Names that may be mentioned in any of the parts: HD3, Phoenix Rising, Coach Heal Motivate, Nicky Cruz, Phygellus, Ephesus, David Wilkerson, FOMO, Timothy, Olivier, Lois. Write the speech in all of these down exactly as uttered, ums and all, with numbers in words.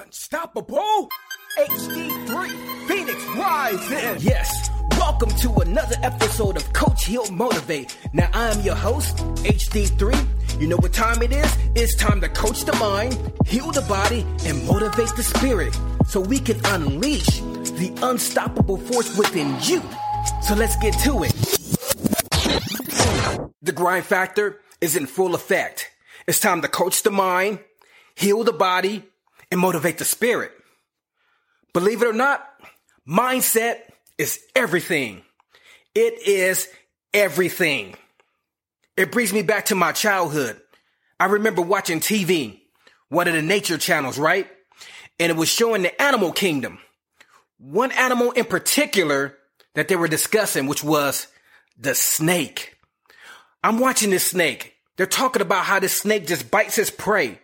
Unstoppable H D three Phoenix Rising. Yes, welcome to another episode of Coach Heal Motivate. Now I am your host, H D three. You know what time it is? It's time to coach the mind, heal the body, and motivate the spirit so we can unleash the unstoppable force within you. So let's get to it. The grind factor is in full effect. It's time to coach the mind, heal the body, and motivate the spirit. Believe it or not, mindset is everything. It is everything. It brings me back to my childhood. I remember watching T V, one of the nature channels, right? And it was showing the animal kingdom. One animal in particular that they were discussing, which was the snake. I'm watching this snake. They're talking about how this snake just bites his prey,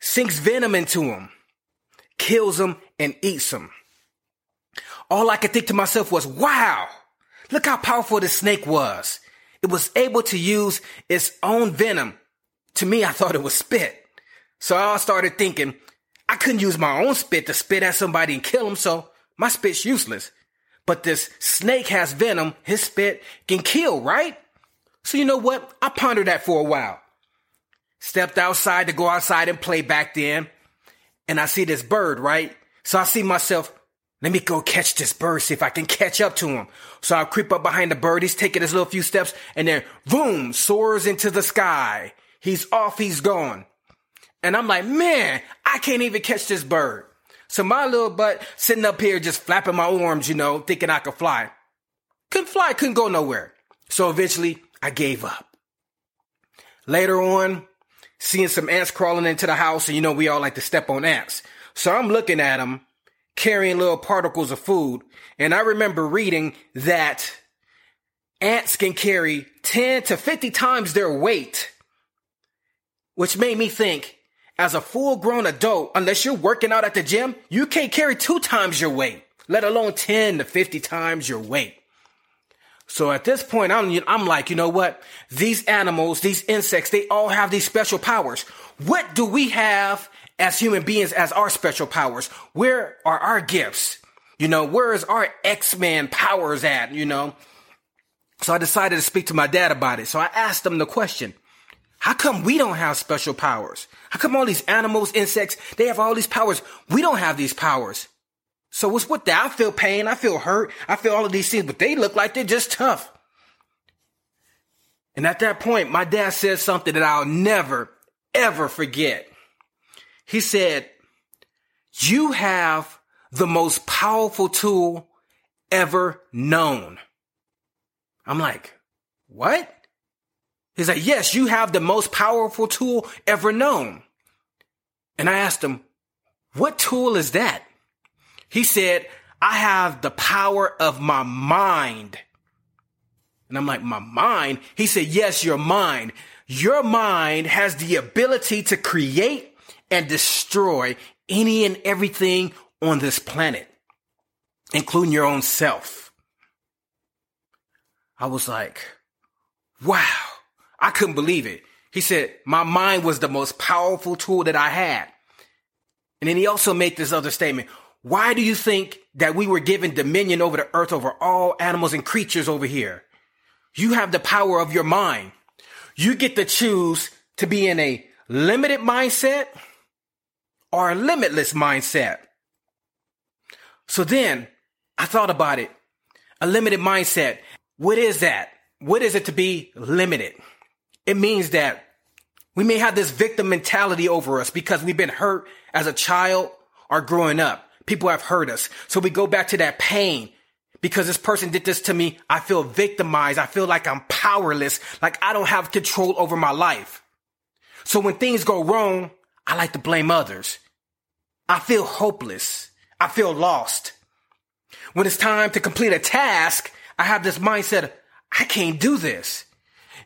sinks venom into him, kills him, and eats him. All I could think to myself was, wow, look how powerful this snake was. It was able to use its own venom. To me, I thought it was spit. So I started thinking, I couldn't use my own spit to spit at somebody and kill him, so my spit's useless. But this snake has venom. His spit can kill, right? So you know what? I pondered that for a while. Stepped outside to go outside and play back then. And I see this bird, right? So I see myself, let me go catch this bird, see if I can catch up to him. So I creep up behind the bird. He's taking his little few steps and then boom, soars into the sky. He's off, he's gone. And I'm like, man, I can't even catch this bird. So my little butt sitting up here just flapping my arms, you know, thinking I could fly. Couldn't fly, couldn't go nowhere. So eventually I gave up. Later on, seeing some ants crawling into the house, and you know we all like to step on ants. So I'm looking at them, carrying little particles of food, and I remember reading that ants can carry ten to fifty times their weight, which made me think, as a full-grown adult, unless you're working out at the gym, you can't carry two times your weight, let alone ten to fifty times your weight. So at this point, I'm, I'm like, you know what? These animals, these insects, they all have these special powers. What do we have as human beings as our special powers? Where are our gifts? You know, where is our X-Men powers at, you know? So I decided to speak to my dad about it. So I asked him the question, how come we don't have special powers? How come all these animals, insects, they have all these powers? We don't have these powers. So what's with that? I feel pain. I feel hurt. I feel all of these things, but they look like they're just tough. And at that point, my dad said something that I'll never, ever forget. He said, you have the most powerful tool ever known. I'm like, what? He's like, yes, you have the most powerful tool ever known. And I asked him, what tool is that? He said, I have the power of my mind. And I'm like, my mind? He said, yes, your mind. Your mind has the ability to create and destroy any and everything on this planet, including your own self. I was like, wow, I couldn't believe it. He said, my mind was the most powerful tool that I had. And then he also made this other statement. Why do you think that we were given dominion over the earth, over all animals and creatures over here? You have the power of your mind. You get to choose to be in a limited mindset or a limitless mindset. So then I thought about it. A limited mindset. What is that? What is it to be limited? It means that we may have this victim mentality over us because we've been hurt as a child or growing up. People have hurt us. So we go back to that pain because this person did this to me. I feel victimized. I feel like I'm powerless, like I don't have control over my life. So when things go wrong, I like to blame others. I feel hopeless. I feel lost. When it's time to complete a task, I have this mindset of, I can't do this.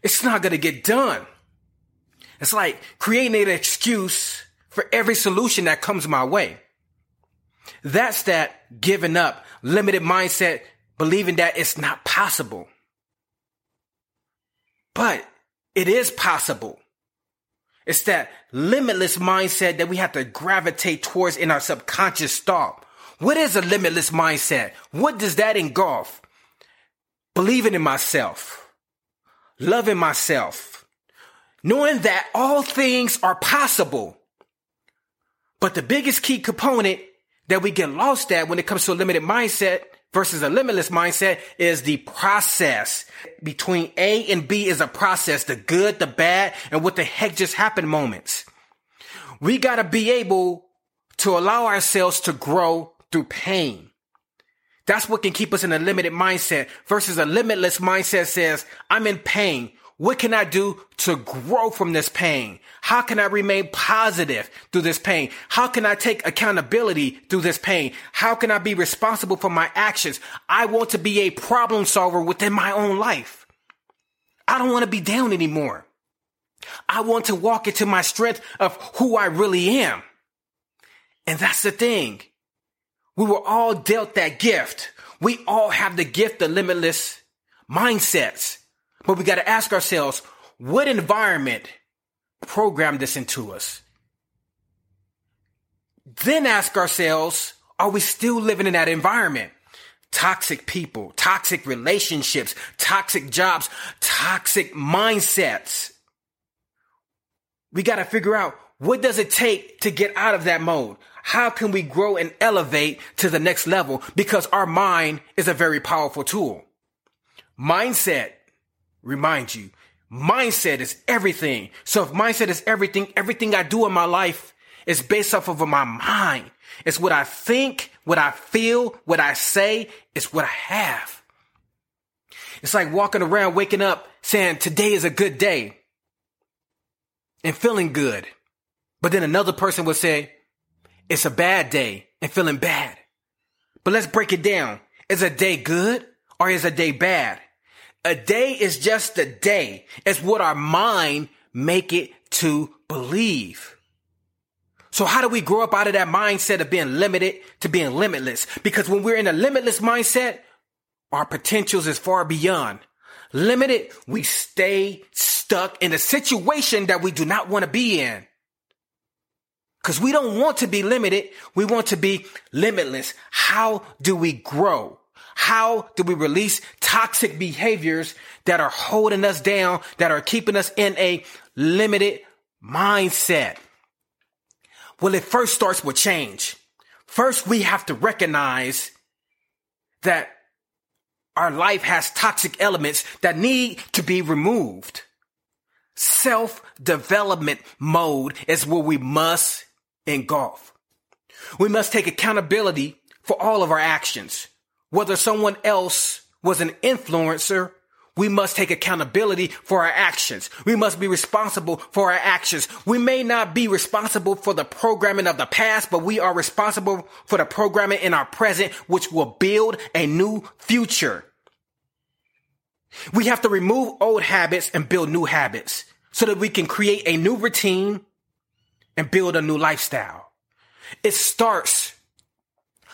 It's not going to get done. It's like creating an excuse for every solution that comes my way. That's that giving up, limited mindset, believing that it's not possible. But it is possible. It's that limitless mindset that we have to gravitate towards in our subconscious thought. What is a limitless mindset? What does that engulf? Believing in myself, loving myself, knowing that all things are possible. But the biggest key component that we get lost at when it comes to a limited mindset versus a limitless mindset is the process. Between A and B is a process, the good, the bad, and what the heck just happened moments. We got to be able to allow ourselves to grow through pain. That's what can keep us in a limited mindset versus a limitless mindset says, I'm in pain. What can I do to grow from this pain? How can I remain positive through this pain? How can I take accountability through this pain? How can I be responsible for my actions? I want to be a problem solver within my own life. I don't want to be down anymore. I want to walk into my strength of who I really am. And that's the thing. We were all dealt that gift. We all have the gift of limitless mindsets. But we got to ask ourselves, what environment programmed this into us? Then ask ourselves, are we still living in that environment? Toxic people, toxic relationships, toxic jobs, toxic mindsets. We got to figure out, what does it take to get out of that mode? How can we grow and elevate to the next level? Because our mind is a very powerful tool. Mindset. Remind you, mindset is everything. So if mindset is everything, everything I do in my life is based off of my mind. It's what I think, what I feel, what I say, it's what I have. It's like walking around, waking up, saying today is a good day and feeling good. But then another person will say, it's a bad day and feeling bad. But let's break it down. Is a day good or is a day bad? A day is just a day. It's what our mind make it to believe. So how do we grow up out of that mindset of being limited to being limitless? Because when we're in a limitless mindset, our potentials is far beyond limited. We stay stuck in a situation that we do not want to be in. Because we don't want to be limited. We want to be limitless. How do we grow? How do we release toxic behaviors that are holding us down, that are keeping us in a limited mindset? Well, it first starts with change. First, we have to recognize that our life has toxic elements that need to be removed. Self-development mode is what we must engulf. We must take accountability for all of our actions. Whether someone else was an influencer, we must take accountability for our actions. We must be responsible for our actions. We may not be responsible for the programming of the past, but we are responsible for the programming in our present, which will build a new future. We have to remove old habits and build new habits so that we can create a new routine and build a new lifestyle. It starts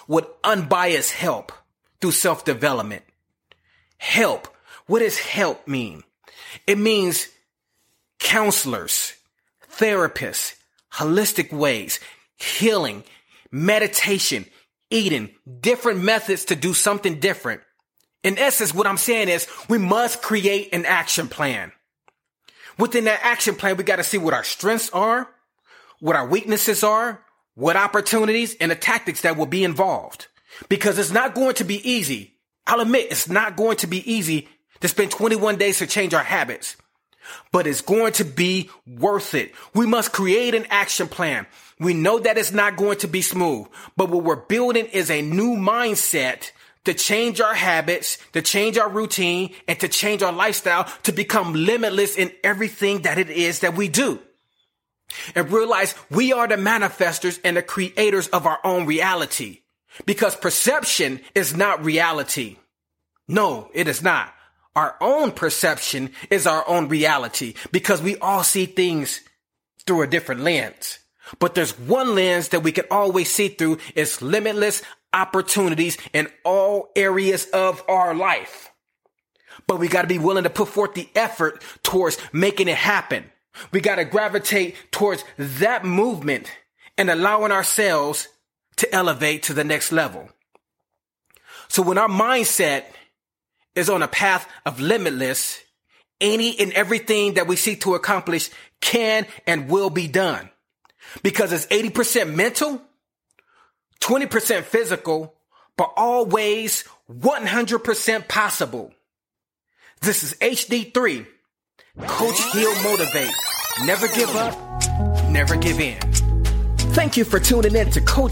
with unbiased help. Through self-development. Help. What does help mean? It means counselors, therapists, holistic ways, healing, meditation, eating, different methods to do something different. In essence, what I'm saying is we must create an action plan. Within that action plan, we got to see what our strengths are, what our weaknesses are, what opportunities and the tactics that will be involved. Because it's not going to be easy. I'll admit it's not going to be easy to spend twenty-one days to change our habits, but it's going to be worth it. We must create an action plan. We know that it's not going to be smooth, but what we're building is a new mindset to change our habits, to change our routine, and to change our lifestyle to become limitless in everything that it is that we do. And realize we are the manifestors and the creators of our own reality. Because perception is not reality. No, it is not. Our own perception is our own reality because we all see things through a different lens. But there's one lens that we can always see through. It's limitless opportunities in all areas of our life. But we got to be willing to put forth the effort towards making it happen. We got to gravitate towards that movement and allowing ourselves to elevate to the next level. So when our mindset is on a path of limitless, any and everything that we seek to accomplish can and will be done, because it's eighty percent mental, twenty percent physical, but always one hundred percent possible. This is H D three, Coach Heal Motivate. Never give up, never give in. Thank you for tuning in to Coach